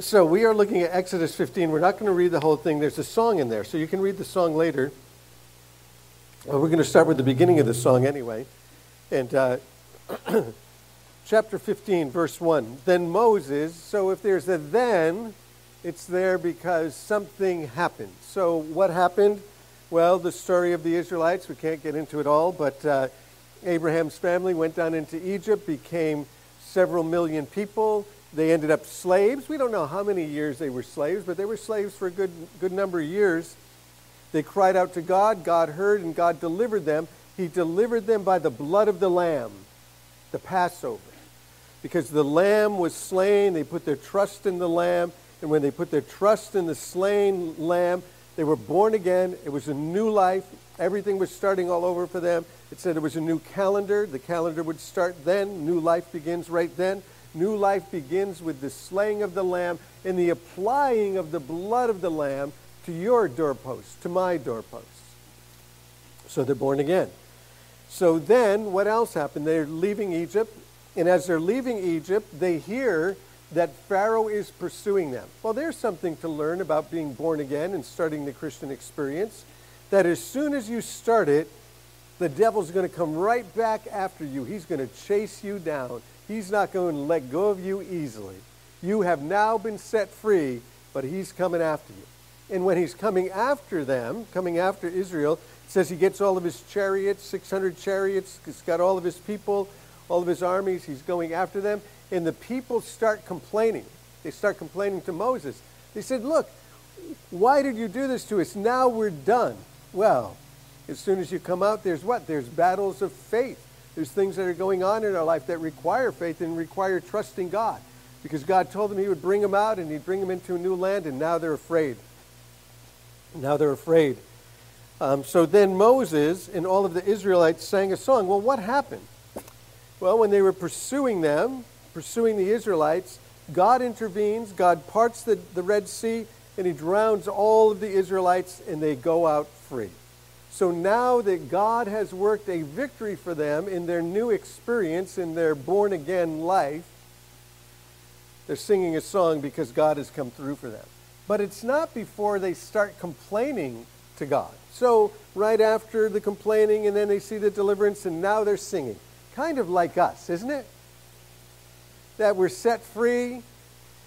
So we are looking at Exodus 15. We're not going to read the whole thing. There's a song in there, so you can read the song later. Well, we're going to start with the beginning of the song anyway. And chapter 15, verse 1. Then Moses, so if there's a then, it's there because something happened. So what happened? Well, the story of the Israelites, we can't get into it all, but Abraham's family went down into Egypt, became several million people. They ended up slaves. We don't know how many years they were slaves, but they were slaves for a good number of years. They cried out to God. God heard, and God delivered them. He delivered them by the blood of the Lamb, the Passover. Because the Lamb was slain, they put their trust in the Lamb. And when they put their trust in the slain Lamb, they were born again. It was a new life. Everything was starting all over for them. It said it was a new calendar. The calendar would start then. New life begins right then. New life begins with the slaying of the Lamb and the applying of the blood of the Lamb to your doorposts, to my doorposts. So they're born again. So then, what else happened? They're leaving Egypt, and as they're leaving Egypt, they hear that Pharaoh is pursuing them. Well, there's something to learn about being born again and starting the Christian experience, that as soon as you start it, the devil's going to come right back after you. He's going to chase you down. He's not going to let go of you easily. You have now been set free, but he's coming after you. And when he's coming after them, coming after Israel, it says he gets all of his chariots, 600 chariots. He's got all of his people, all of his armies. He's going after them. And the people start complaining. They start complaining to Moses. They said, look, why did you do this to us? Now we're done. Well, as soon as you come out, there's what? There's battles of faith. There's things that are going on in our life that require faith and require trusting God. Because God told them he would bring them out and he'd bring them into a new land, and now they're afraid. Now they're afraid. So then Moses and all of the Israelites sang a song. Well, what happened? Well, when they were pursuing them, pursuing the Israelites, God intervenes, God parts the Red Sea, and he drowns all of the Israelites, and they go out free. So now that God has worked a victory for them in their new experience, in their born-again life, they're singing a song because God has come through for them. But it's not before they start complaining to God. So right after the complaining, and then they see the deliverance, and now they're singing. Kind of like us, isn't it? That we're set free,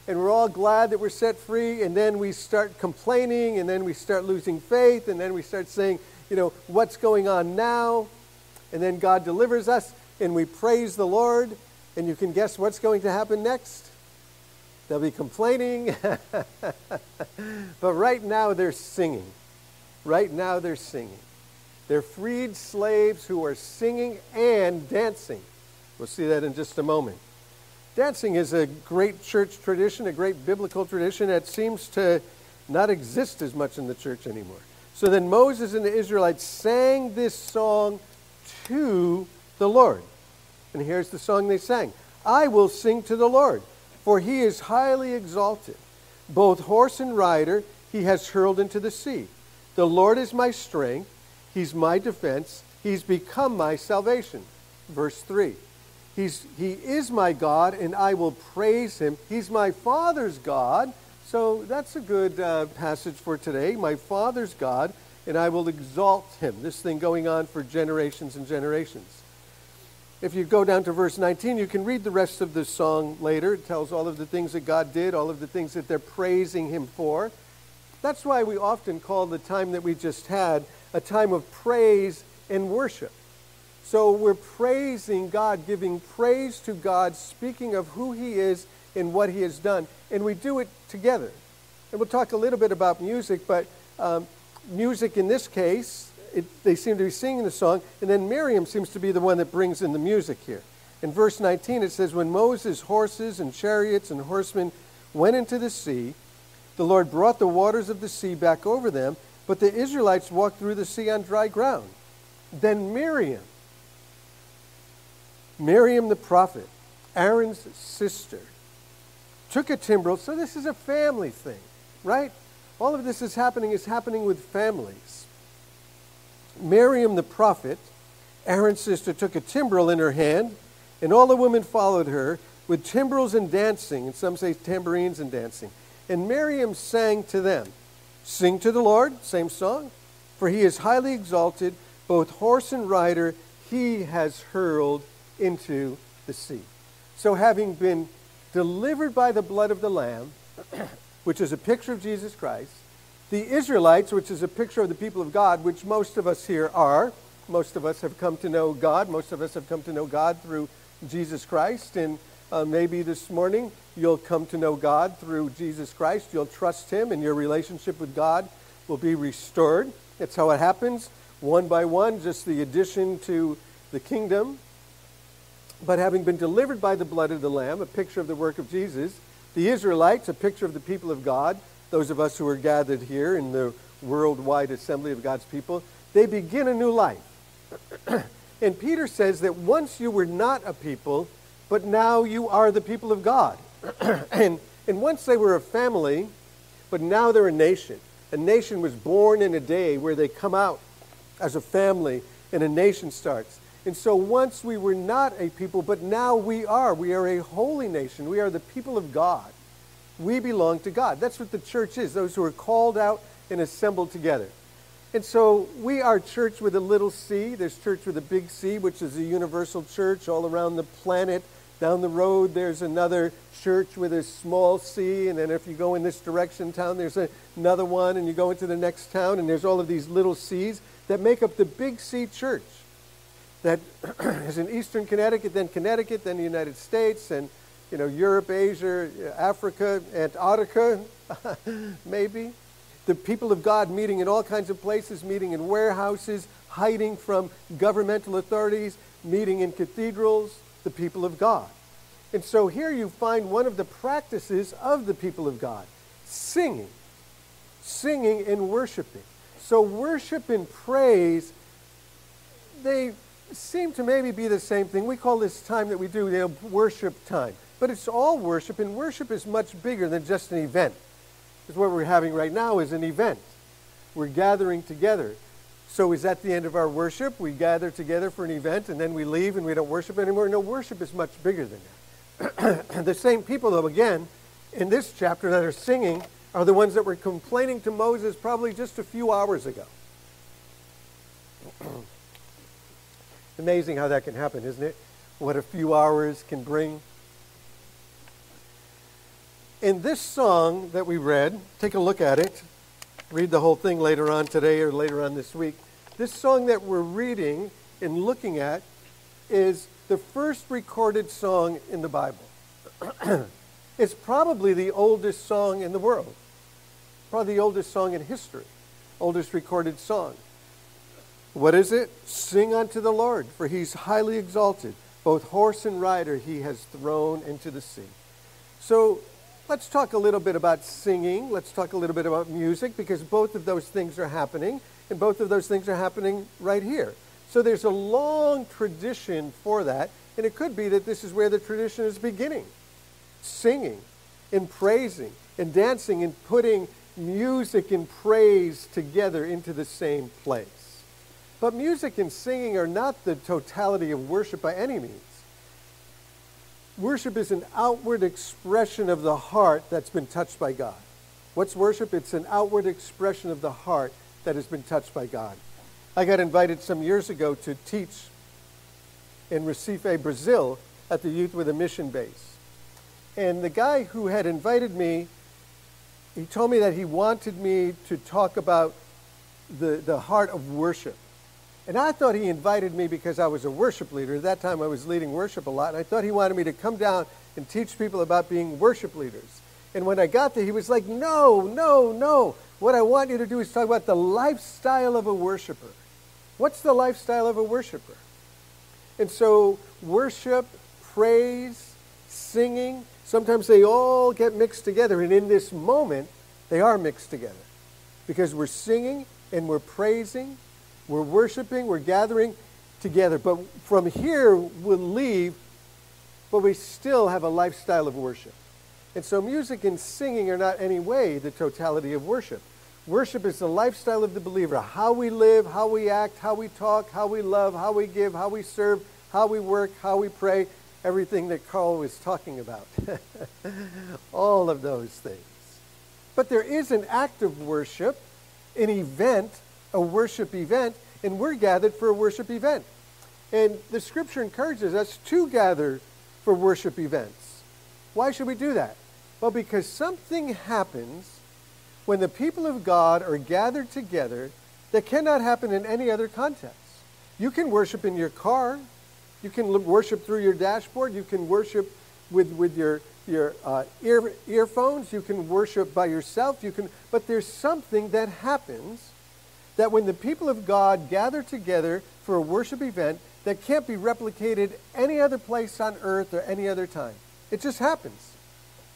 and we're all glad that we're set free, and then we start complaining, and then we start losing faith, and then we start saying, you know, what's going on now? And then God delivers us, and we praise the Lord, and you can guess what's going to happen next. They'll be complaining, but right now they're singing. Right now they're singing. They're freed slaves who are singing and dancing. We'll see that in just a moment. Dancing is a great church tradition, a great biblical tradition that seems to not exist as much in the church anymore. So then Moses and the Israelites sang this song to the Lord. And here's the song they sang. I will sing to the Lord, for he is highly exalted. Both horse and rider he has hurled into the sea. The Lord is my strength. He's my defense. He's become my salvation. Verse 3. He is my God, and I will praise him. He's my Father's God. So that's a good passage for today. My Father's God, and I will exalt him. This thing going on for generations and generations. If you go down to verse 19, you can read the rest of this song later. It tells all of the things that God did, all of the things that they're praising him for. That's why we often call the time that we just had a time of praise and worship. So we're praising God, giving praise to God, speaking of who he is and what he has done. And we do it together. And we'll talk a little bit about music, but music in this case, they seem to be singing the song, and then Miriam seems to be the one that brings in the music here. In verse 19, it says, when Moses' horses and chariots and horsemen went into the sea, the Lord brought the waters of the sea back over them, but the Israelites walked through the sea on dry ground. Then Miriam the prophet, Aaron's sister, took a timbrel. So this is a family thing, right? All of this is happening with families. Miriam the prophet, Aaron's sister, took a timbrel in her hand, and all the women followed her, with timbrels and dancing, and some say tambourines and dancing. And Miriam sang to them, "Sing to the Lord," same song, "for he is highly exalted, both horse and rider, he has hurled into the sea." So having been delivered by the blood of the Lamb, which is a picture of Jesus Christ, the Israelites, which is a picture of the people of God, which most of us here are. Most of us have come to know God. Most of us have come to know God through Jesus Christ. And maybe this morning you'll come to know God through Jesus Christ. You'll trust him and your relationship with God will be restored. That's how it happens, one by one, just the addition to the kingdom. But having been delivered by the blood of the Lamb, a picture of the work of Jesus, the Israelites, a picture of the people of God, those of us who are gathered here in the worldwide assembly of God's people, they begin a new life. And Peter says that once you were not a people, but now you are the people of God. And once they were a family, but now they're a nation. A nation was born in a day where they come out as a family and a nation starts. And so once we were not a people, but now we are. We are a holy nation. We are the people of God. We belong to God. That's what the church is, those who are called out and assembled together. And so we are church with a little c. There's church with a big C, which is a universal church all around the planet. Down the road, there's another church with a small c. And then if you go in this direction town, there's another one. And you go into the next town, and there's all of these little c's that make up the big C church. That is in Eastern Connecticut, then the United States, and Europe, Asia, Africa, Antarctica, maybe. The people of God meeting in all kinds of places, meeting in warehouses, hiding from governmental authorities, meeting in cathedrals, the people of God. And so here you find one of the practices of the people of God, singing. Singing and worshiping. So worship and praise, they seem to maybe be the same thing. We call this time that we do worship time. But it's all worship, and worship is much bigger than just an event. Because what we're having right now is an event. We're gathering together. So is that the end of our worship? We gather together for an event, and then we leave, and we don't worship anymore. No, worship is much bigger than that. The same people, though, again, in this chapter that are singing are the ones that were complaining to Moses probably just a few hours ago. Amazing how that can happen, isn't it? What a few hours can bring. In this song that we read, take a look at it. Read the whole thing later on today or later on this week. This song that we're reading and looking at is the first recorded song in the Bible. It's probably the oldest song in the world. Probably the oldest song in history. Oldest recorded song. What is it? Sing unto the Lord, for he's highly exalted. Both horse and rider he has thrown into the sea. So let's talk a little bit about singing. Let's talk a little bit about music, because both of those things are happening, and both of those things are happening right here. So there's a long tradition for that, and it could be that this is where the tradition is beginning. Singing and praising and dancing and putting music and praise together into the same place. But music and singing are not the totality of worship by any means. Worship is an outward expression of the heart that's been touched by God. What's worship? It's an outward expression of the heart that has been touched by God. I got invited some years ago to teach in Recife, Brazil, at the Youth with a Mission base. And the guy who had invited me, he told me that he wanted me to talk about the heart of worship. And I thought he invited me because I was a worship leader. At that time, I was leading worship a lot. And I thought he wanted me to come down and teach people about being worship leaders. And when I got there, he was like, no. What I want you to do is talk about the lifestyle of a worshiper. What's the lifestyle of a worshiper? And so worship, praise, singing, sometimes they all get mixed together. And in this moment, they are mixed together. Because we're singing and we're praising. We're worshiping, we're gathering together. But from here, we'll leave, but we still have a lifestyle of worship. And so music and singing are not in any way the totality of worship. Worship is the lifestyle of the believer, how we live, how we act, how we talk, how we love, how we give, how we serve, how we work, how we pray. everything that Carl was talking about. All of those things. But there is an act of worship, an event, a worship event, and we're gathered for a worship event. And the scripture encourages us to gather for worship events. Why should we do that? Well, because something happens when the people of God are gathered together that cannot happen in any other context. You can worship in your car. You can worship through your dashboard. You can worship with your earphones. You can worship by yourself. You can, but there's something that happens that when the people of God gather together for a worship event that can't be replicated any other place on earth or any other time. It just happens.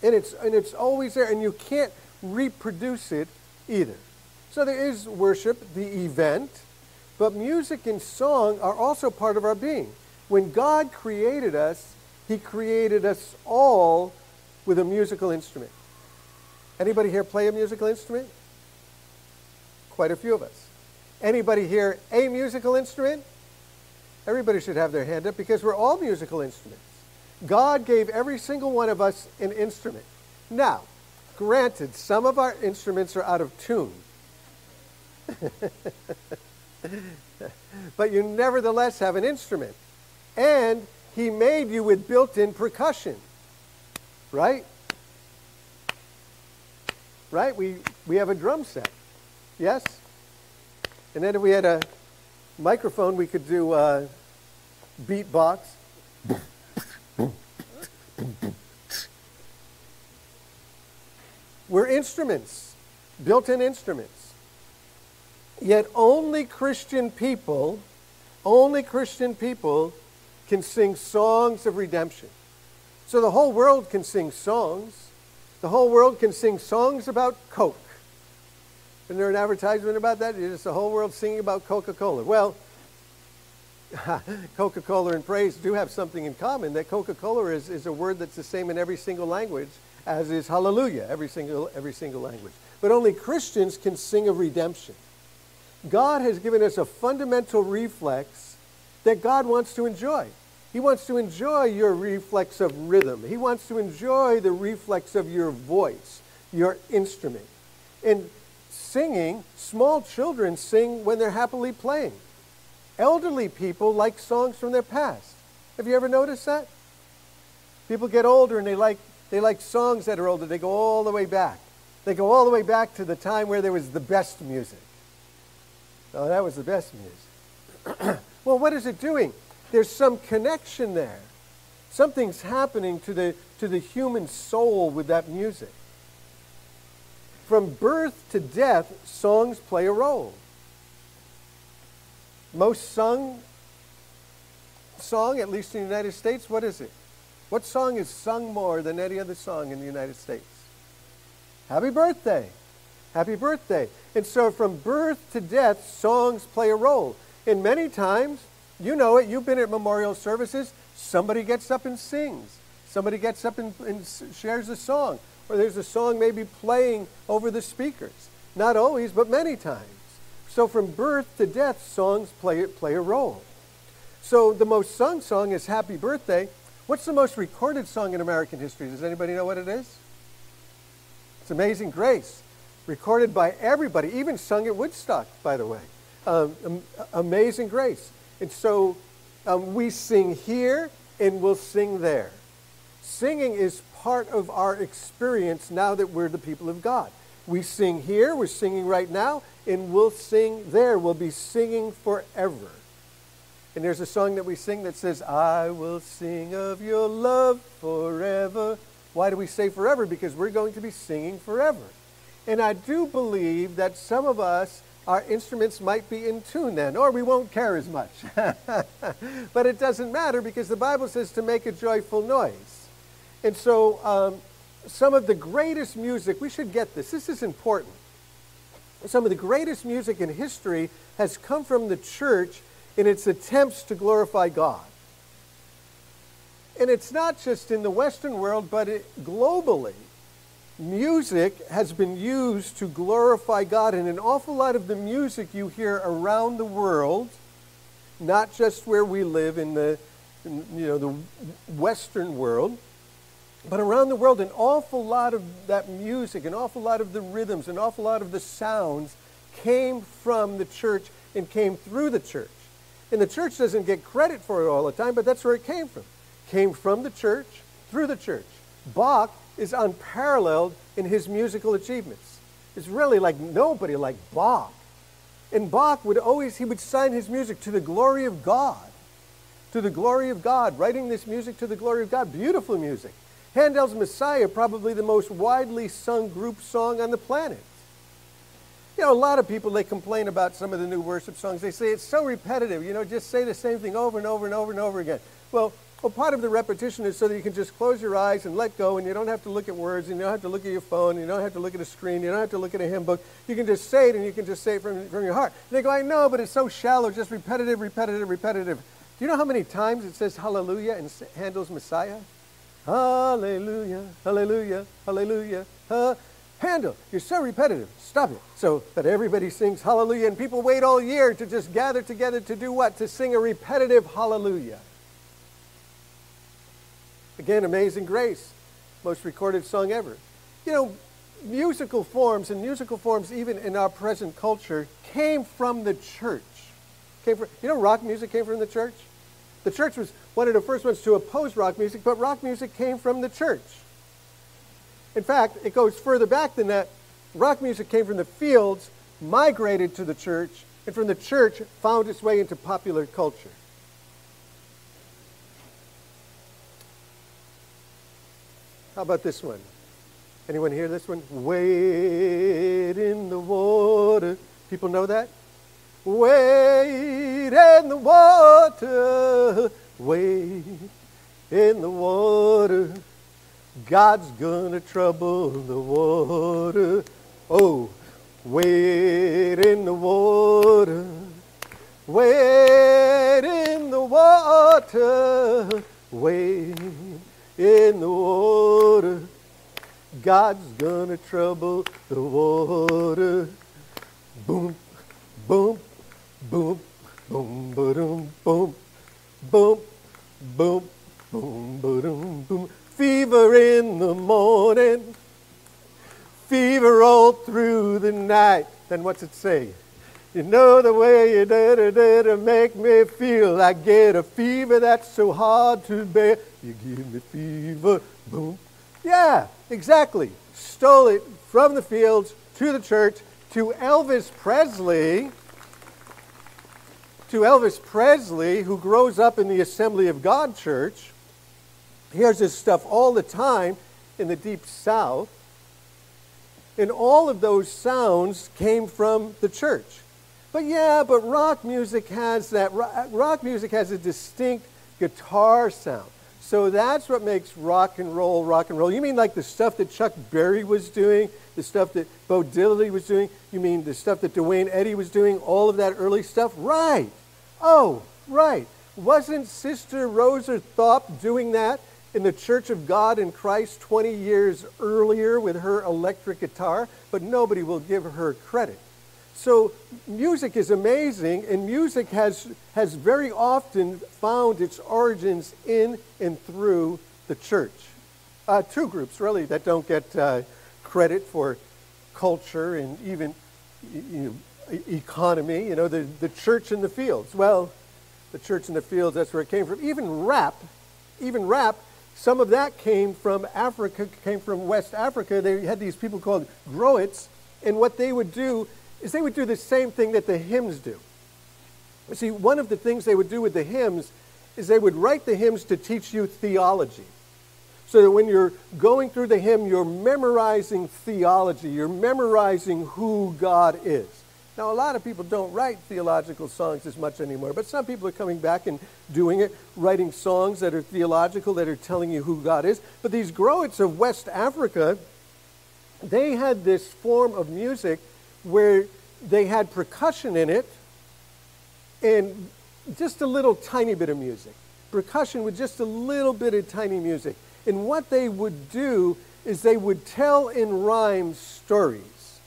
And it's always there, and you can't reproduce it either. So there is worship, the event, but music and song are also part of our being. When God created us, He created us all with a musical instrument. Anybody here play a musical instrument? Quite a few of us. Anybody here a musical instrument? Everybody should have their hand up because we're all musical instruments. God gave every single one of us an instrument. Now, granted, some of our instruments are out of tune. But you nevertheless have an instrument. And He made you with built-in percussion. Right? Right? We have a drum set. Yes? And then if we had a microphone, we could do beatbox. We're instruments, built-in instruments. Yet only Christian people can sing songs of redemption. So the whole world can sing songs. The whole world can sing songs about Coke. Isn't there an advertisement about that? It's the whole world singing about Coca-Cola. Well, Coca-Cola and praise do have something in common, that Coca-Cola is a word that's the same in every single language, as is hallelujah, every single language. But only Christians can sing of redemption. God has given us a fundamental reflex that God wants to enjoy. He wants to enjoy your reflex of rhythm. He wants to enjoy the reflex of your voice, your instrument. And singing, small children sing when they're happily playing. Elderly people like songs from their past. Have you ever noticed that? People get older and they like songs that are older. They go all the way back. They go all the way back to the time where there was the best music. Oh, that was the best music. Well, what is it doing? There's some connection there. Something's happening to the human soul with that music. From birth to death, songs play a role. Most sung song, at least in the United States, what is it? What song is sung more than any other song in the United States? Happy birthday. Happy birthday. And so from birth to death, songs play a role. And many times, you know it, you've been at memorial services, somebody gets up and sings. Somebody gets up and shares a song. Or there's a song maybe playing over the speakers. Not always, but many times. So from birth to death, songs play a role. So the most sung song is Happy Birthday. What's the most recorded song in American history? Does anybody know what it is? It's Amazing Grace, recorded by everybody, even sung at Woodstock, by the way. Amazing Grace. And so we sing here and we'll sing there. Singing is part of our experience now that we're the people of God. We sing here, we're singing right now, and we'll sing there. We'll be singing forever. And there's a song that we sing that says, I will sing of your love forever. Why do we say forever? Because we're going to be singing forever. And I do believe that some of us, our instruments might be in tune then, or we won't care as much. But it doesn't matter because the Bible says to make a joyful noise. And so some of the greatest music, we should get this. This is important. Some of the greatest music in history has come from the church in its attempts to glorify God. And it's not just in the Western world, but globally, music has been used to glorify God. And an awful lot of the music you hear around the world, not just where we live in the you know, the Western world, but around the world, an awful lot of that music, an awful lot of the rhythms, an awful lot of the sounds came from the church and came through the church. And the church doesn't get credit for it all the time, but that's where it came from. Came from the church, through the church. Bach is unparalleled in his musical achievements. It's really like nobody like Bach. And Bach would always, he would sign his music to the glory of God. To the glory of God, writing this music to the glory of God. Beautiful music. Handel's Messiah, probably the most widely sung group song on the planet. You know, a lot of people, they complain about some of the new worship songs. They say it's so repetitive, you know, just say the same thing over and over and over and over again. Well, part of the repetition is so that you can just close your eyes and let go, and you don't have to look at words, and you don't have to look at your phone, and you don't have to look at a screen, you don't have to look at a hymn book. You can just say it, and you can just say it from your heart. And they go, I know, but it's so shallow, just repetitive, repetitive, repetitive. Do you know how many times it says hallelujah in Handel's Messiah? Hallelujah, hallelujah, hallelujah, Handel, you're so repetitive. Stop it. So that everybody sings hallelujah, and people wait all year to just gather together to do what? To sing a repetitive hallelujah. Again, Amazing Grace, most recorded song ever. You know, musical forms, and musical forms even in our present culture, came from the church. Came from, you know, rock music came from the church? The church was one of the first ones to oppose rock music, but rock music came from the church. In fact, it goes further back than that. Rock music came from the fields, migrated to the church, and from the church found its way into popular culture. How about this one? Anyone hear this one? Wade in the water. People know that? Wade in the water. Wade in the water. God's gonna trouble the water. Oh, wade in the water. Wade in the water. Wade in the water. God's gonna trouble the water. Boom, boom, boom, boom, ba-dum, boom, boom, boom, boom, ba-dum, boom. Fever in the morning, fever all through the night. Then what's it say? You know the way you did to make me feel. I get a fever that's so hard to bear. You give me fever, boom. Yeah, exactly. Stole it from the fields to the church to Elvis Presley. To Elvis Presley, who grows up in the Assembly of God church. He hears this stuff all the time in the Deep South. And all of those sounds came from the church. But yeah, but rock music has that. Rock music has a distinct guitar sound. So that's what makes rock and roll, rock and roll. You mean like the stuff that Chuck Berry was doing, the stuff that Bo Diddley was doing, you mean the stuff that Duane Eddy was doing, all of that early stuff? Right. Oh, right. Wasn't Sister Rosetta Tharpe doing that in the Church of God in Christ 20 years earlier with her electric guitar? But nobody will give her credit. So music is amazing, and music has very often found its origins in and through the church. Two groups, really, that don't get credit for culture and even economy. You know, the church and the fields. Well, the church and the fields, that's where it came from. Even rap, some of that came from Africa, came from West Africa. They had these people called Groets, and what they would do is they would do the same thing that the hymns do. See, one of the things they would do with the hymns is they would write the hymns to teach you theology. So that when you're going through the hymn, you're memorizing theology, you're memorizing who God is. Now, a lot of people don't write theological songs as much anymore, but some people are coming back and doing it, writing songs that are theological, that are telling you who God is. But these Groets of West Africa, they had this form of music where they had percussion in it and just a little tiny bit of music. Percussion with just a little bit of tiny music. And what they would do is they would tell in rhyme stories.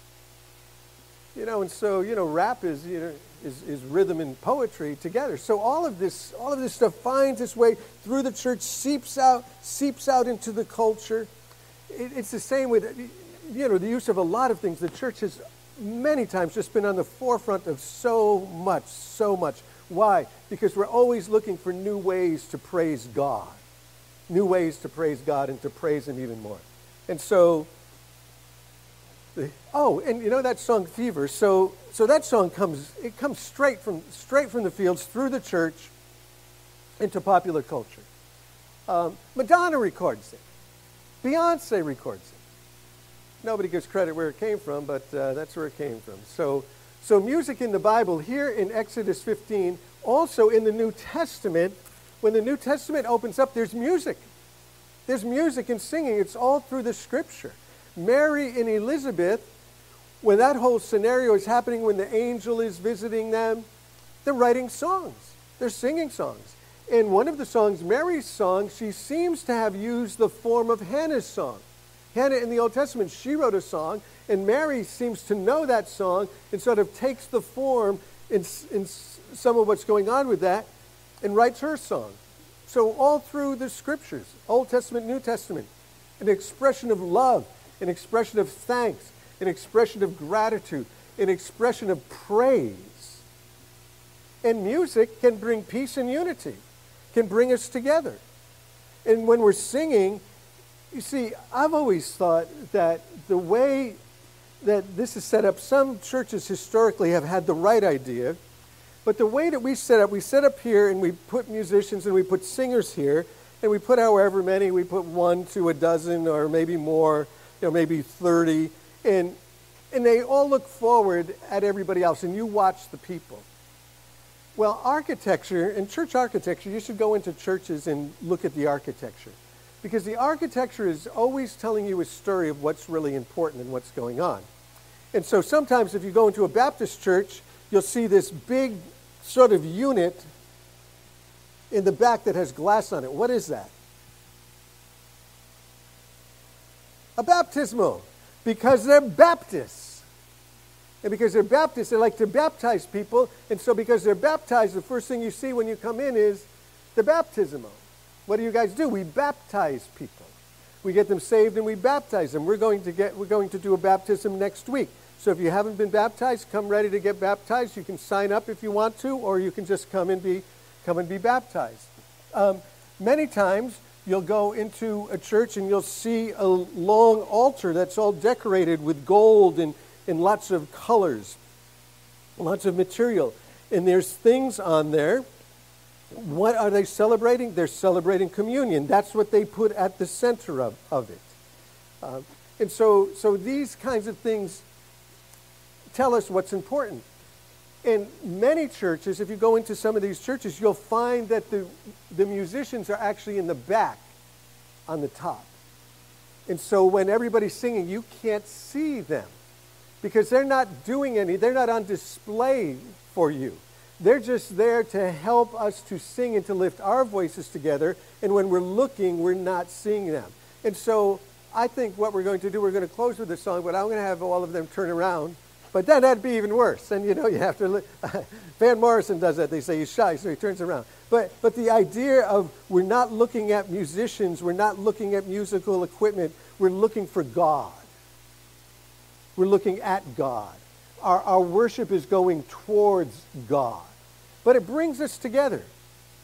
You know, and so, you know, rap is, you know, is rhythm and poetry together. So all of this stuff finds its way through the church, seeps out into the culture. It's the same with, you know, the use of a lot of things. The church has many times just been on the forefront of so much. Why? Because we're always looking for new ways to praise God. New ways to praise God and to praise Him even more. And so, oh, and you know that song Fever. So that song comes straight from the fields through the church into popular culture. Madonna records it. Beyoncé records it. Nobody gives credit where it came from, but that's where it came from. So music in the Bible, here in Exodus 15, also in the New Testament, when the New Testament opens up, there's music. There's music and singing. It's all through the Scripture. Mary and Elizabeth, when that whole scenario is happening, when the angel is visiting them, they're writing songs. They're singing songs. In one of the songs, Mary's song, she seems to have used the form of Hannah's song. Hannah in the Old Testament, she wrote a song, and Mary seems to know that song and sort of takes the form in some of what's going on with that and writes her song. So all through the Scriptures, Old Testament, New Testament, an expression of love, an expression of thanks, an expression of gratitude, an expression of praise. And music can bring peace and unity, can bring us together. And when we're singing, you see, I've always thought that the way that this is set up, some churches historically have had the right idea, but the way that we set up here and we put musicians and we put singers here, and we put however many, we put 1 to 12 or maybe more, you know, maybe 30, and they all look forward at everybody else, and you watch the people. Well, architecture and church architecture, you should go into churches and look at the architecture, because the architecture is always telling you a story of what's really important and what's going on. And so sometimes if you go into a Baptist church, you'll see this big sort of unit in the back that has glass on it. What is that? A baptismal, because they're Baptists. And because they're Baptists, they like to baptize people. And so because they're baptized, the first thing you see when you come in is the baptismal. What do you guys do? We baptize people. We get them saved and we baptize them. We're going to do a baptism next week. So if you haven't been baptized, come ready to get baptized. You can sign up if you want to, or you can just come and be baptized. Many times you'll go into a church and you'll see a long altar that's all decorated with gold and lots of colors, lots of material. And there's things on there. What are they celebrating? They're celebrating communion. That's what they put at the center of it. And so these kinds of things tell us what's important. In many churches, if you go into some of these churches, you'll find that the musicians are actually in the back on the top. And so when everybody's singing, you can't see them because they're not doing any, they're not on display for you. They're just there to help us to sing and to lift our voices together. And when we're looking, we're not seeing them. And so I think what we're going to do, we're going to close with a song, but I'm going to have all of them turn around. But then that'd be even worse. And you know, you have to, Van Morrison does that. They say he's shy, so he turns around. But the idea of we're not looking at musicians, we're not looking at musical equipment, we're looking for God. We're looking at God. Our worship is going towards God. But it brings us together.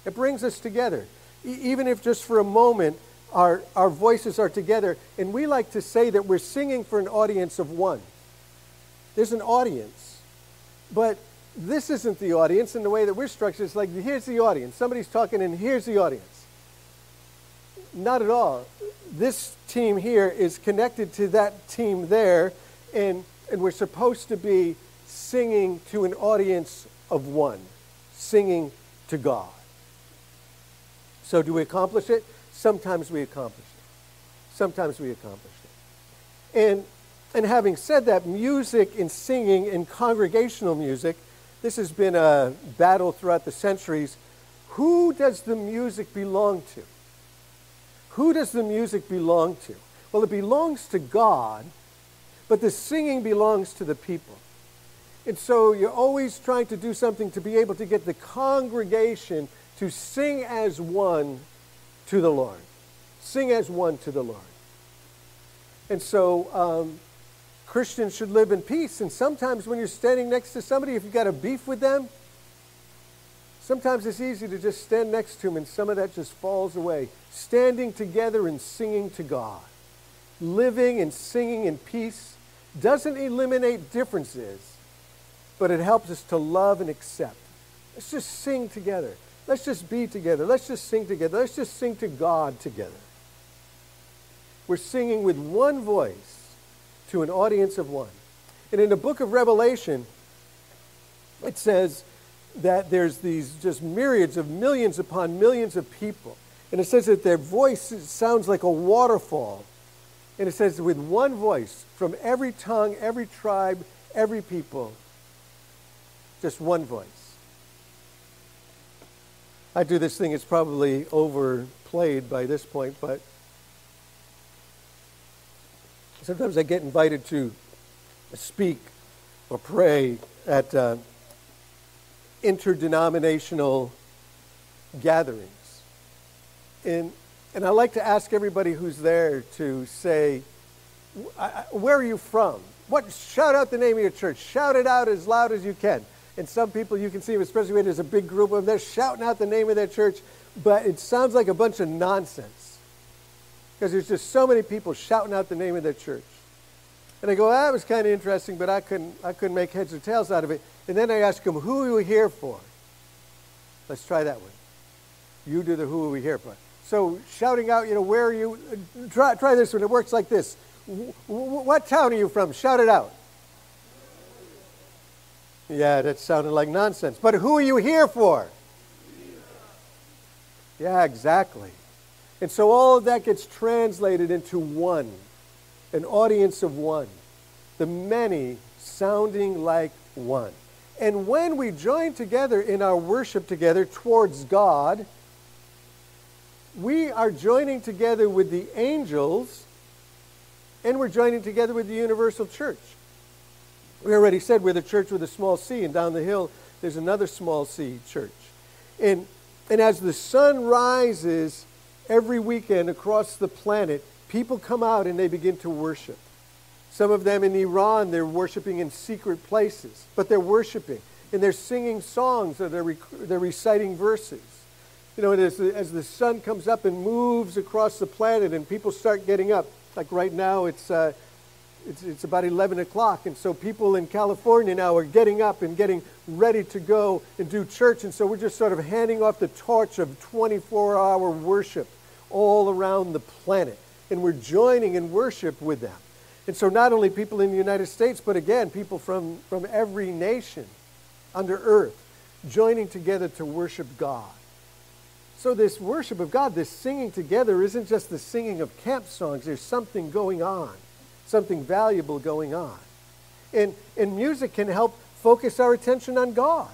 It brings us together. Even if just for a moment our voices are together. And we like to say that we're singing for an audience of one. There's an audience. But this isn't the audience in the way that we're structured. It's like, here's the audience. Somebody's talking and here's the audience. Not at all. This team here is connected to that team there. And we're supposed to be singing to an audience of one. Singing to God. So do we accomplish it? Sometimes we accomplish it. Sometimes we accomplish it. And having said that, music and singing and congregational music, this has been a battle throughout the centuries. Who does the music belong to? Who does the music belong to? Well, it belongs to God, but the singing belongs to the people. And so you're always trying to do something to be able to get the congregation to sing as one to the Lord. Sing as one to the Lord. And so Christians should live in peace. And sometimes when you're standing next to somebody, if you've got a beef with them, sometimes it's easy to just stand next to them and some of that just falls away. Standing together and singing to God. Living and singing in peace doesn't eliminate differences, but it helps us to love and accept. Let's just sing together. Let's just be together. Let's just sing together. Let's just sing to God together. We're singing with one voice to an audience of one. And in the book of Revelation, it says that there's these just myriads of millions upon millions of people. And it says that their voice sounds like a waterfall. And it says with one voice from every tongue, every tribe, every people, just one voice. I do this thing, it's probably overplayed by this point, but sometimes I get invited to speak or pray at interdenominational gatherings. And I like to ask everybody who's there to say, where are you from? Shout out the name of your church. Shout it out as loud as you can. And some people, you can see, especially when there's a big group of them, they're shouting out the name of their church, but it sounds like a bunch of nonsense because there's just so many people shouting out the name of their church. And I go, that was kind of interesting, but I couldn't make heads or tails out of it. And then I ask them, who are you here for? Let's try that one. You do the who are we here for. So shouting out, where are you? Try this one. It works like this. What town are you from? Shout it out. Yeah, that sounded like nonsense. But who are you here for? Yeah, exactly. And so all of that gets translated into one, an audience of one, the many sounding like one. And when we join together in our worship together towards God, we are joining together with the angels, and we're joining together with the universal church. We already said we're the church with a small c, and down the hill there's another small c church. And as the sun rises every weekend across the planet, people come out and they begin to worship. Some of them in Iran, they're worshiping in secret places, but they're worshiping, and they're singing songs, or they're reciting verses. As the sun comes up and moves across the planet and people start getting up, like right now it's about 11 o'clock, and so people in California now are getting up and getting ready to go and do church, and so we're just sort of handing off the torch of 24-hour worship all around the planet, and we're joining in worship with them. And so not only people in the United States, but again, people from every nation under earth joining together to worship God. So this worship of God, this singing together, isn't just the singing of camp songs. There's something going on, something valuable going on. And music can help focus our attention on God,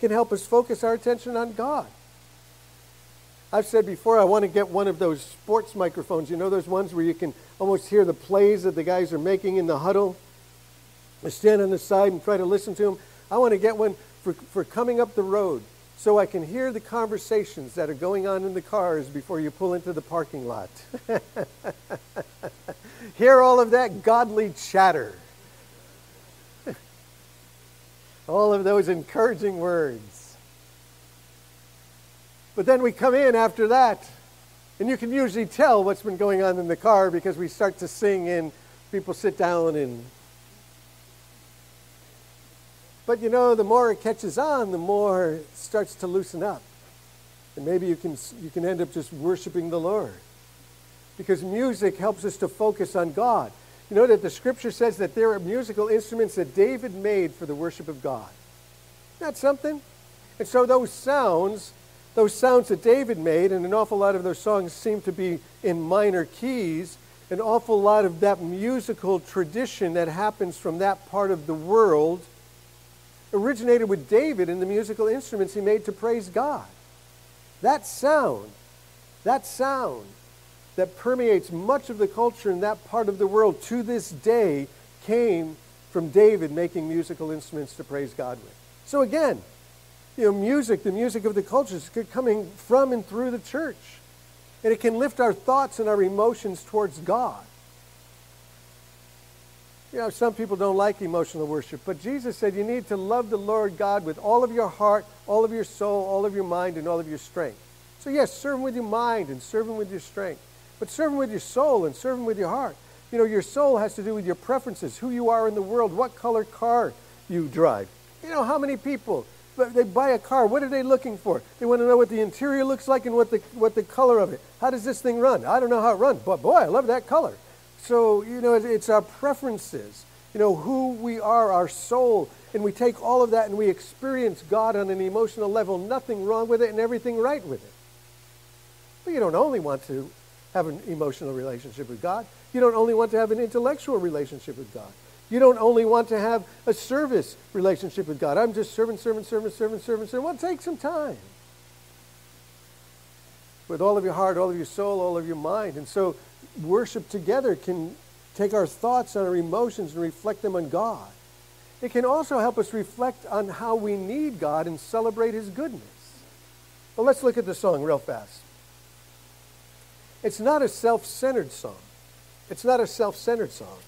can help us focus our attention on God. I've said before, I want to get one of those sports microphones. Those ones where you can almost hear the plays that the guys are making in the huddle. I stand on the side and try to listen to them. I want to get one for coming up the road, so I can hear the conversations that are going on in the cars before you pull into the parking lot. Hear all of that godly chatter. All of those encouraging words. But then we come in after that, and you can usually tell what's been going on in the car because we start to sing and people sit down and... But the more it catches on, the more it starts to loosen up. And maybe you can end up just worshiping the Lord. Because music helps us to focus on God. You know that the scripture says that there are musical instruments that David made for the worship of God. Isn't that something? And so those sounds that David made, and an awful lot of those songs seem to be in minor keys, an awful lot of that musical tradition that happens from that part of the world originated with David and the musical instruments he made to praise God. That sound that permeates much of the culture in that part of the world to this day came from David making musical instruments to praise God with. So again, you know, music, the music of the culture is coming from and through the church. And it can lift our thoughts and our emotions towards God. You know, some people don't like emotional worship, but Jesus said you need to love the Lord God with all of your heart, all of your soul, all of your mind, and all of your strength. So yes, serve Him with your mind and serve Him with your strength, but serve Him with your soul and serve Him with your heart. You know, your soul has to do with your preferences, who you are in the world, what color car you drive. You know, how many people, they buy a car, what are they looking for? They want to know what the interior looks like and what the color of it. How does this thing run? I don't know how it runs, but boy, I love that color. So, you know, it's our preferences, you know, who we are, our soul, and we take all of that and we experience God on an emotional level, nothing wrong with it and everything right with it. But you don't only want to have an emotional relationship with God. You don't only want to have an intellectual relationship with God. You don't only want to have a service relationship with God. I'm just serving. Well, take some time. With all of your heart, all of your soul, all of your mind. And so worship together can take our thoughts and our emotions and reflect them on God. It can also help us reflect on how we need God and celebrate His goodness. Well, let's look at the song real fast. It's not a self-centered song. It's not a self-centered song.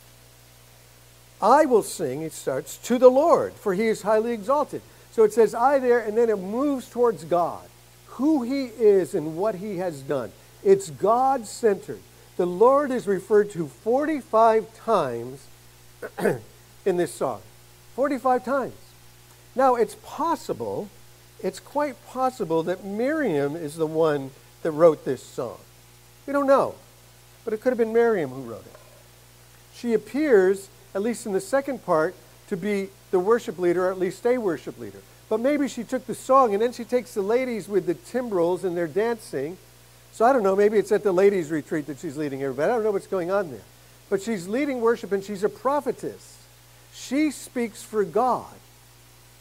I will sing, it starts, to the Lord, for He is highly exalted. So it says I there, and then it moves towards God, who He is and what He has done. It's God-centered. The Lord is referred to 45 times in this song. 45 times. Now, it's quite possible that Miriam is the one that wrote this song. We don't know, but it could have been Miriam who wrote it. She appears, at least in the second part, to be the worship leader, or at least a worship leader. But maybe she took the song, and then she takes the ladies with the timbrels and their dancing. So I don't know, maybe it's at the ladies' retreat that she's leading everybody. I don't know what's going on there. But she's leading worship, and she's a prophetess. She speaks for God.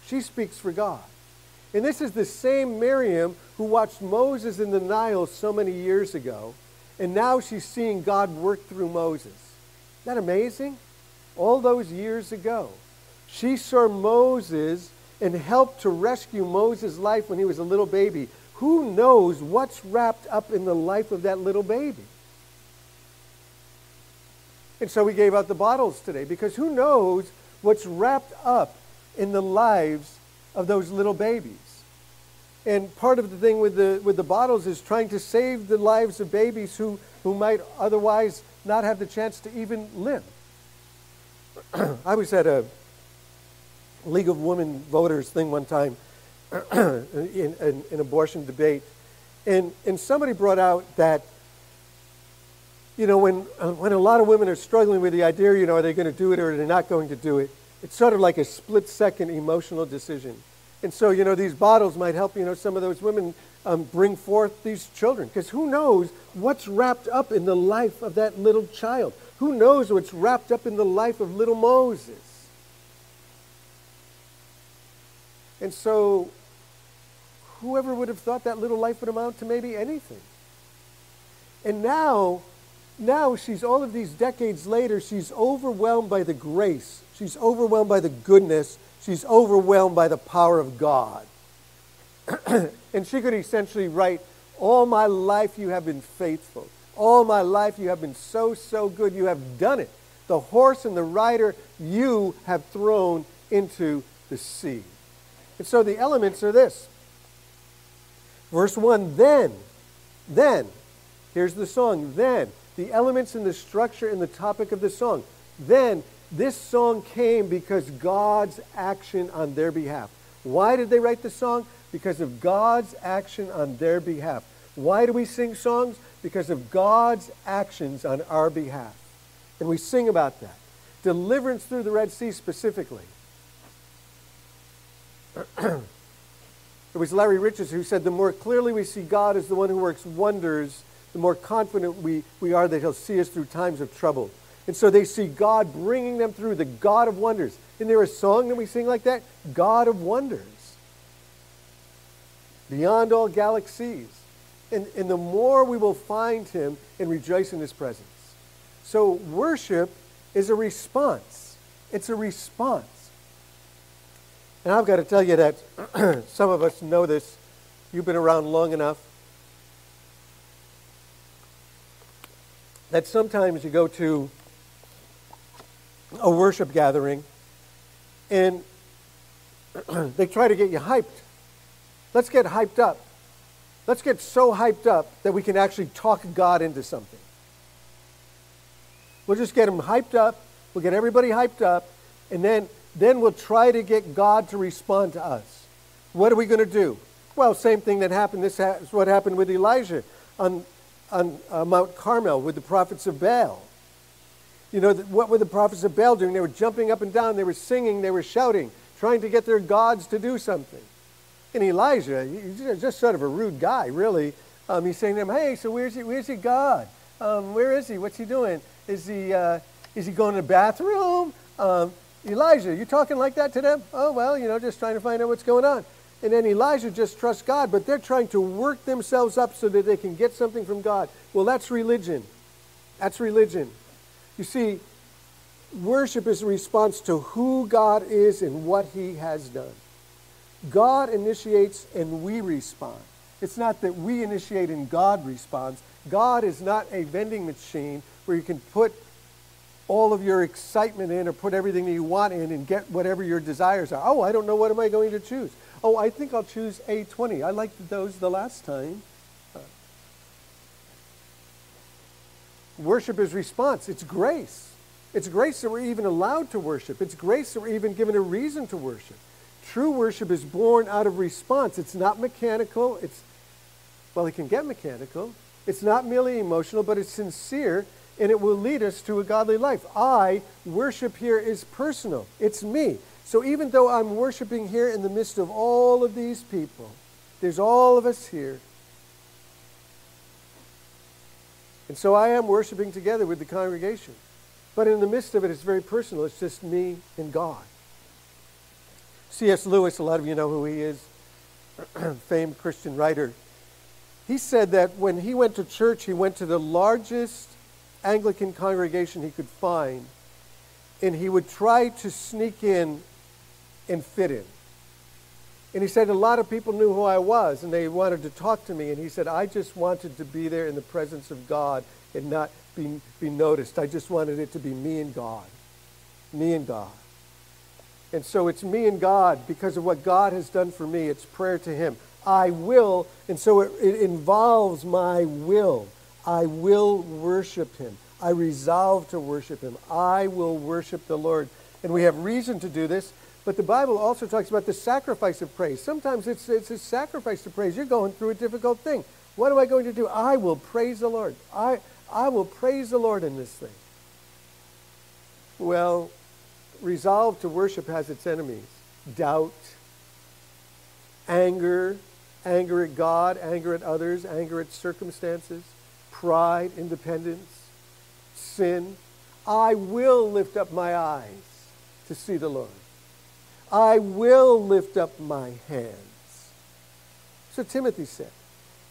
She speaks for God. And this is the same Miriam who watched Moses in the Nile so many years ago, and now she's seeing God work through Moses. Isn't that amazing? All those years ago, she saw Moses and helped to rescue Moses' life when he was a little baby. Who knows what's wrapped up in the life of that little baby? And so we gave out the bottles today, because who knows what's wrapped up in the lives of those little babies. And part of the thing with the bottles is trying to save the lives of babies who might otherwise not have the chance to even live. I was at a League of Women Voters thing one time, in abortion debate, and somebody brought out that, you know, when a lot of women are struggling with the idea, you know, are they going to do it or are they not going to do it? It's sort of like a split-second emotional decision. And so, you know, these bottles might help, you know, some of those women bring forth these children, because who knows what's wrapped up in the life of that little child? Who knows what's wrapped up in the life of little Moses? And so, whoever would have thought that little life would amount to maybe anything? And now she's, all of these decades later, she's overwhelmed by the grace. She's overwhelmed by the goodness. She's overwhelmed by the power of God. And she could essentially write, all my life you have been faithful. All my life you have been so, so good. You have done it. The horse and the rider you have thrown into the sea. And so the elements are this. Verse 1, then, here's the song, then. The elements and the structure and the topic of the song. Then, this song came because God's action on their behalf. Why did they write the song? Because of God's action on their behalf. Why do we sing songs? Because of God's actions on our behalf. And we sing about that. Deliverance through the Red Sea specifically. It was Larry Richards who said, the more clearly we see God as the one who works wonders, the more confident we are that He'll see us through times of trouble. And so they see God bringing them through, the God of wonders. Isn't there a song that we sing like that? God of wonders. Beyond all galaxies. And the more we will find Him and rejoice in His presence. So worship is a response. It's a response. And I've got to tell you that some of us know this. You've been around long enough that sometimes you go to a worship gathering and they try to get you hyped. Let's get hyped up. Let's get so hyped up that we can actually talk God into something. We'll just get them hyped up. We'll get everybody hyped up. And then we'll try to get God to respond to us. What are we going to do? Well, same thing that happened. This is what happened with Elijah on Mount Carmel with the prophets of Baal. You know, what were the prophets of Baal doing? They were jumping up and down. They were singing. They were shouting, trying to get their gods to do something. And Elijah, he's just sort of a rude guy, really. He's saying to them, hey, so where's your God? Where is he? What's he doing? Is he going to the bathroom? Elijah, you talking like that to them? Oh, well, you know, just trying to find out what's going on. And then Elijah just trusts God, but they're trying to work themselves up so that they can get something from God. Well, that's religion. That's religion. You see, worship is a response to who God is and what he has done. God initiates and we respond. It's not that we initiate and God responds. God is not a vending machine where you can put all of your excitement in or put everything that you want in and get whatever your desires are. Oh, I don't know, what am I going to choose? Oh, I think I'll choose A20. I liked those the last time. Worship is response. It's grace. It's grace that we're even allowed to worship. It's grace that we're even given a reason to worship. True worship is born out of response. It's not mechanical. It's, well, it can get mechanical. It's not merely emotional, but it's sincere, and it will lead us to a godly life. I, worship here is personal. It's me. So even though I'm worshiping here in the midst of all of these people, there's all of us here. And so I am worshiping together with the congregation. But in the midst of it, it's very personal. It's just me and God. C.S. Lewis, a lot of you know who he is, famed Christian writer. He said that when he went to church, he went to the largest Anglican congregation he could find, and he would try to sneak in and fit in. And he said a lot of people knew who I was, and they wanted to talk to me. And he said, I just wanted to be there in the presence of God and not be noticed. I just wanted it to be me and God. Me and God. And so it's me and God because of what God has done for me. It's prayer to him. I will, and so it involves my will. I will worship him. I resolve to worship him. I will worship the Lord. And we have reason to do this. But the Bible also talks about the sacrifice of praise. Sometimes it's a sacrifice to praise. You're going through a difficult thing. What am I going to do? I will praise the Lord. I will praise the Lord in this thing. Well, resolve to worship has its enemies. Doubt, anger at God, anger at others, anger at circumstances, pride, independence, sin. I will lift up my eyes to see the Lord. I will lift up my hands. So Timothy said.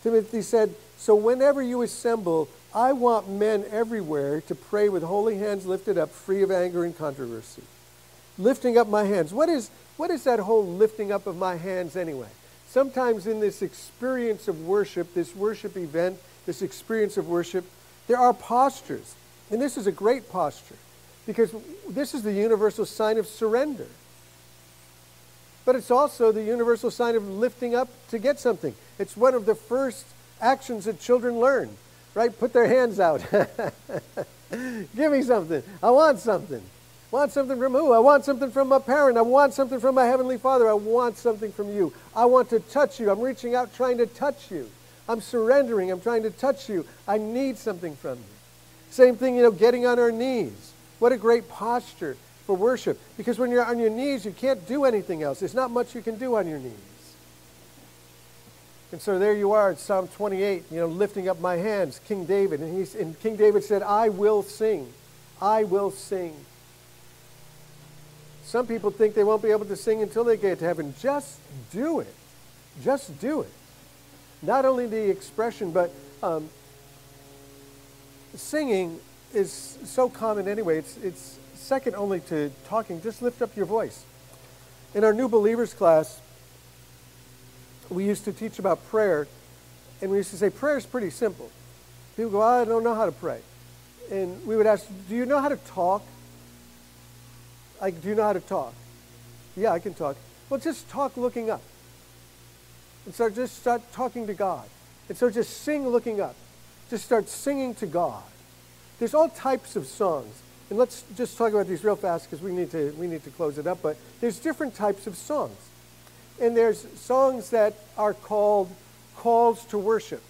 Timothy said, so whenever you assemble, I want men everywhere to pray with holy hands lifted up, free of anger and controversy. Lifting up my hands. What is that whole lifting up of my hands anyway? Sometimes in this experience of worship, this worship event, this experience of worship, there are postures. And this is a great posture because this is the universal sign of surrender. But it's also the universal sign of lifting up to get something. It's one of the first actions that children learn, right? Put their hands out. Give me something. I want something. I want something from who? I want something from my parent. I want something from my Heavenly Father. I want something from you. I want to touch you. I'm reaching out trying to touch you. I'm surrendering. I'm trying to touch you. I need something from you. Same thing, you know, getting on our knees. What a great posture for worship, because when you're on your knees, you can't do anything else. There's not much you can do on your knees. And so there you are at Psalm 28, you know, lifting up my hands, King David. And King David said, I will sing. I will sing. Some people think they won't be able to sing until they get to heaven. Just do it. Just do it. Not only the expression, but singing is so common anyway. It's second only to talking. Just lift up your voice. In our new believers class, we used to teach about prayer, and we used to say prayer is pretty simple. People go, I don't know how to pray. And we would ask, do you know how to talk? Like, do you know how to talk? Yeah, I can talk. Well, just talk looking up. And so just start talking to God. And so just sing looking up. Just start singing to God. There's all types of songs. And let's just talk about these real fast because we need to close it up. But there's different types of songs. And there's songs that are called calls to worship.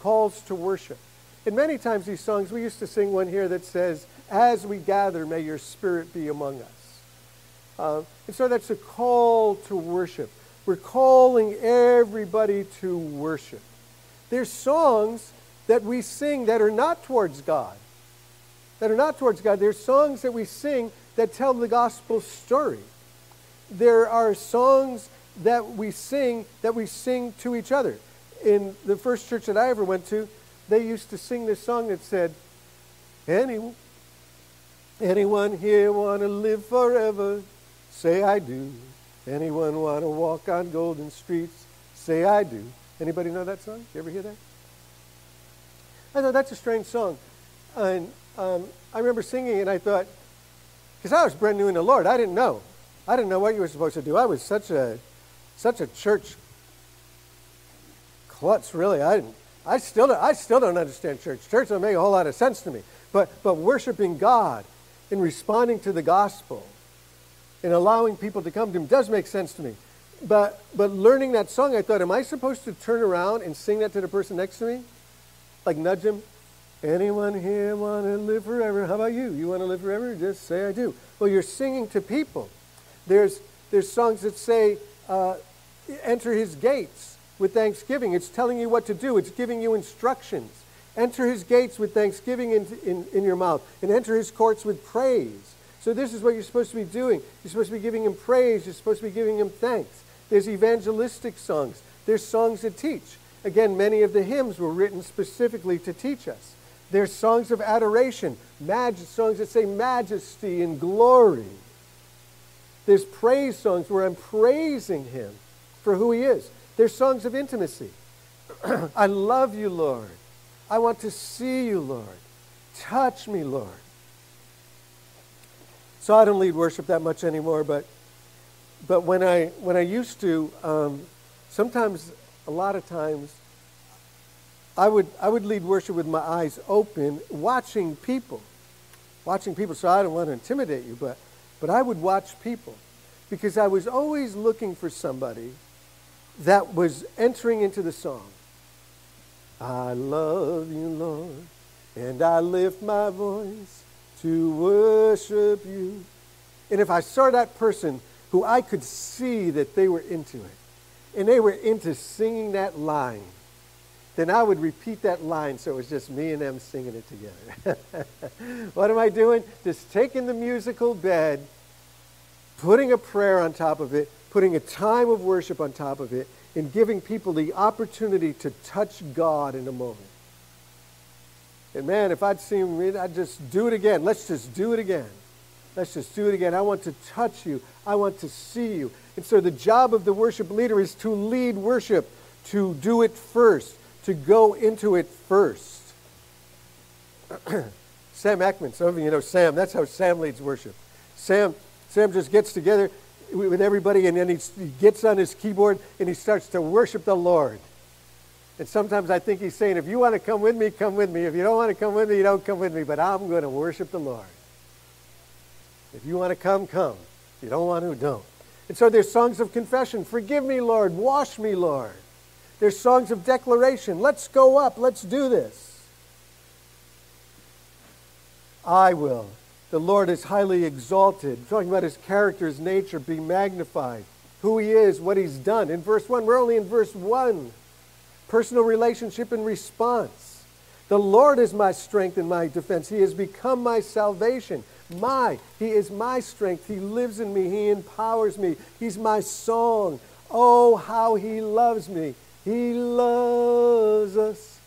Calls to worship. And many times these songs, we used to sing one here that says, as we gather, may your spirit be among us. And so that's a call to worship. We're calling everybody to worship. There's songs that we sing that are not towards God. That are not towards God. There's songs that we sing that tell the gospel story. There are songs that we sing to each other. In the first church that I ever went to, they used to sing this song that said, anyone here want to live forever? Say I do. Anyone want to walk on golden streets? Say I do. Anybody know that song? You ever hear that? I thought that's a strange song. And I remember singing, and I thought, because I was brand new in the Lord. I didn't know. I didn't know what you were supposed to do. I was such a church klutz, really. I still don't understand church. Church doesn't make a whole lot of sense to me. But worshiping God and responding to the gospel and allowing people to come to Him does make sense to me. But learning that song, I thought, am I supposed to turn around and sing that to the person next to me? Like nudge him? Anyone here want to live forever? How about you? You want to live forever? Just say I do. Well, you're singing to people. There's songs that say, enter His gates with thanksgiving. It's telling you what to do. It's giving you instructions. Enter His gates with thanksgiving in your mouth, and enter His courts with praise. So this is what you're supposed to be doing. You're supposed to be giving Him praise. You're supposed to be giving Him thanks. There's evangelistic songs. There's songs that teach. Again, many of the hymns were written specifically to teach us. There's songs of adoration, songs that say majesty and glory. There's praise songs where I'm praising Him for who He is. There's songs of intimacy. I love you, Lord. I want to see you, Lord. Touch me, Lord. So I don't lead worship that much anymore, but when I used to, sometimes, a lot of times, I would lead worship with my eyes open, watching people. So I don't want to intimidate you, but I would watch people because I was always looking for somebody that was entering into the song. I love you, Lord, and I lift my voice to worship you. And if I saw that person who I could see that they were into it, and they were into singing that line, then I would repeat that line so it was just me and them singing it together. What am I doing? Just taking the musical bed, putting a prayer on top of it, putting a time of worship on top of it, and giving people the opportunity to touch God in a moment. And man, if I'd seen it, I'd just do it again. Let's just do it again. Let's just do it again. I want to touch you. I want to see you. And so the job of the worship leader is to lead worship, to do it first, to go into it first. Sam Ackman, some of you know Sam. That's how Sam leads worship. Sam just gets together with everybody, and then he gets on his keyboard and he starts to worship the Lord. And sometimes I think he's saying, if you want to come with me, come with me. If you don't want to come with me, you don't come with me, but I'm going to worship the Lord. If you want to come, come. If you don't want to, don't. And so there's songs of confession. Forgive me, Lord. Wash me, Lord. There's songs of declaration. Let's go up. Let's do this. I will. The Lord is highly exalted. I'm talking about His character, His nature, be magnified. Who He is, what He's done. In verse 1, we're only in verse 1. Personal relationship and response. The Lord is my strength and my defense. He has become my salvation. He is my strength. He lives in me. He empowers me. He's my song. Oh, how He loves me. He loves us.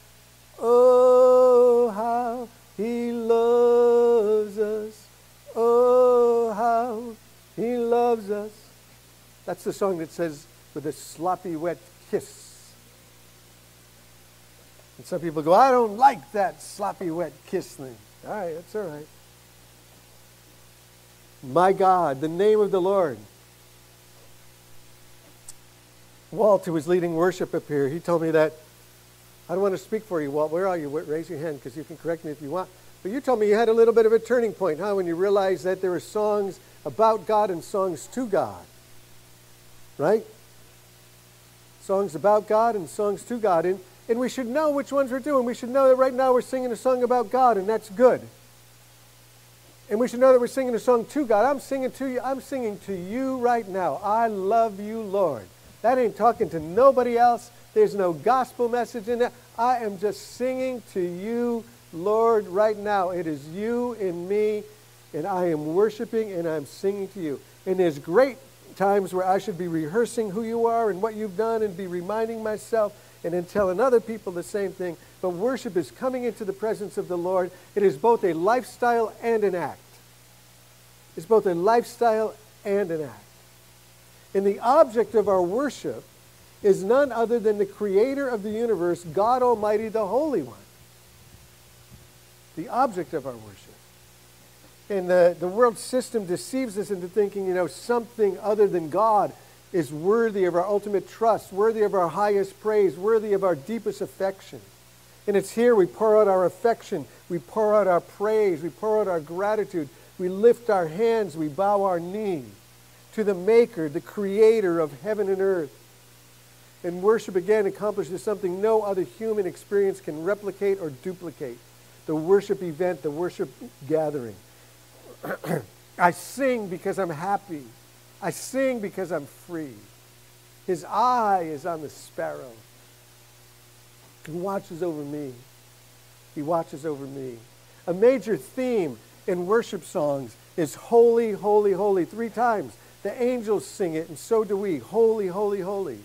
Oh, how He loves us. That's the song that says, with a sloppy wet kiss. And some people go, I don't like that sloppy wet kiss thing. All right, that's all right. My God, the name of the Lord. Walt, who was leading worship up here, he told me that. I don't want to speak for you, Walt. Where are you? Raise your hand, because you can correct me if you want. But you told me you had a little bit of a turning point, huh? When you realized that there were songs about God and songs to God. Right? Songs about God and songs to God. And we should know which ones we're doing. We should know that right now we're singing a song about God, and that's good. And we should know that we're singing a song to God. I'm singing to you. I'm singing to you right now. I love you, Lord. That ain't talking to nobody else. There's no gospel message in that. I am just singing to you, Lord, right now. It is you in me, and I am worshiping, and I'm singing to you. And there's great times where I should be rehearsing who you are and what you've done and be reminding myself and then telling other people the same thing. But worship is coming into the presence of the Lord. It is both a lifestyle and an act. It's both a lifestyle and an act. And the object of our worship is none other than the creator of the universe, God Almighty, the Holy One. The object of our worship. And the world system deceives us into thinking, you know, something other than God is worthy of our ultimate trust, worthy of our highest praise, worthy of our deepest affection. And it's here we pour out our affection, we pour out our praise, we pour out our gratitude, we lift our hands, we bow our knee to the Maker, the Creator of heaven and earth. And worship again accomplishes something no other human experience can replicate or duplicate. The worship event, the worship gathering. I sing because I'm happy. I sing because I'm free. His eye is on the sparrow. He watches over me. He watches over me. A major theme in worship songs is holy, holy, holy. 3 times. The angels sing it, and so do we. Holy, holy, holy.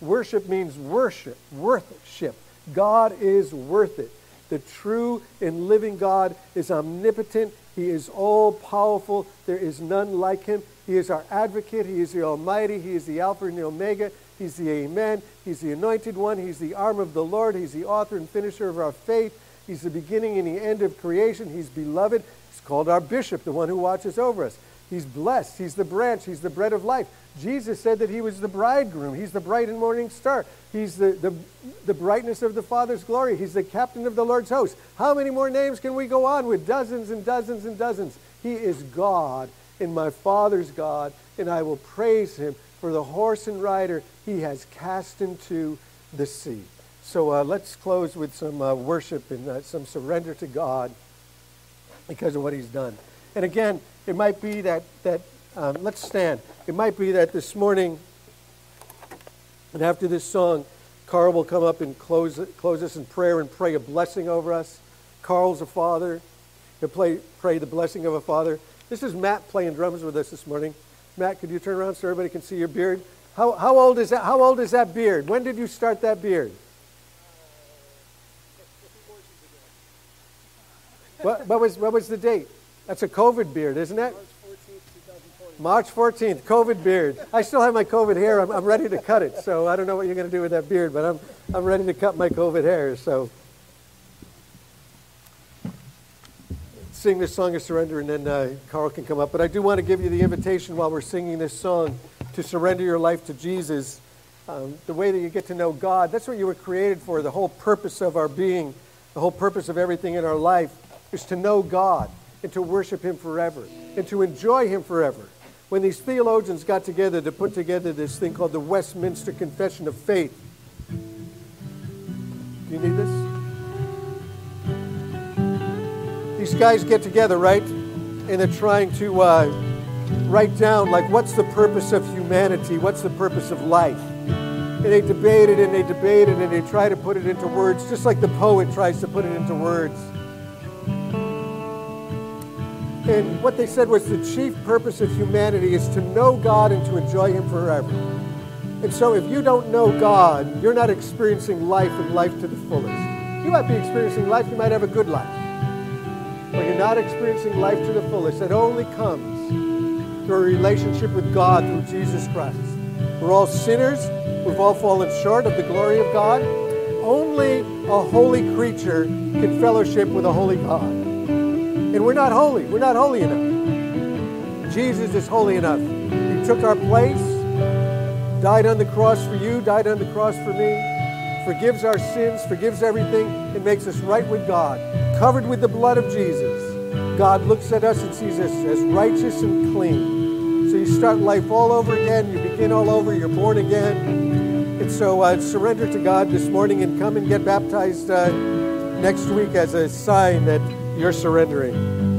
Worship means worship, worth-ship. God is worth it. The true and living God is omnipotent. He is all-powerful. There is none like him. He is our advocate. He is the Almighty. He is the Alpha and the Omega. He's the Amen. He's the Anointed One. He's the arm of the Lord. He's the author and finisher of our faith. He's the beginning and the end of creation. He's beloved. He's called our bishop, the one who watches over us. He's blessed. He's the branch. He's the bread of life. Jesus said that he was the bridegroom. He's the bright and morning star. He's the brightness of the Father's glory. He's the captain of the Lord's host. How many more names can we go on with? Dozens and dozens and dozens. He is God and my Father's God, and I will praise him for the horse and rider he has cast into the sea. So let's close with some worship and some surrender to God because of what he's done. And again, it might be that let's stand. It might be that this morning, and after this song, Carl will come up and close us in prayer and pray a blessing over us. Carl's a father. He'll pray the blessing of a father. This is Matt playing drums with us this morning. Matt, could you turn around so everybody can see your beard? How old is that? How old is that beard? When did you start that beard? What was the date? That's a COVID beard, isn't it? March 14th, 2014. March 14th, COVID beard. I still have my COVID hair. I'm ready to cut it. So I don't know what you're going to do with that beard, but I'm ready to cut my COVID hair. So sing this song of surrender, and then Carl can come up. But I do want to give you the invitation while we're singing this song to surrender your life to Jesus. The way that you get to know God, that's what you were created for. The whole purpose of our being, the whole purpose of everything in our life is to know God and to worship him forever and to enjoy him forever. When these theologians got together to put together this thing called the Westminster Confession of Faith. Do you need this? These guys get together, right? And they're trying to write down, like, what's the purpose of humanity? What's the purpose of life? And they debated and they debated and they try to put it into words, just like the poet tries to put it into words. And what they said was the chief purpose of humanity is to know God and to enjoy him forever. And so if you don't know God, you're not experiencing life and life to the fullest. You might be experiencing life, you might have a good life. But you're not experiencing life to the fullest. It only comes through a relationship with God through Jesus Christ. We're all sinners. We've all fallen short of the glory of God. Only a holy creature can fellowship with a holy God. And we're not holy. We're not holy enough. Jesus is holy enough. He took our place, died on the cross for you, died on the cross for me, forgives our sins, forgives everything, and makes us right with God. Covered with the blood of Jesus, God looks at us and sees us as righteous and clean. So you start life all over again, you begin all over, you're born again. And so surrender to God this morning and come and get baptized next week as a sign that you're surrendering.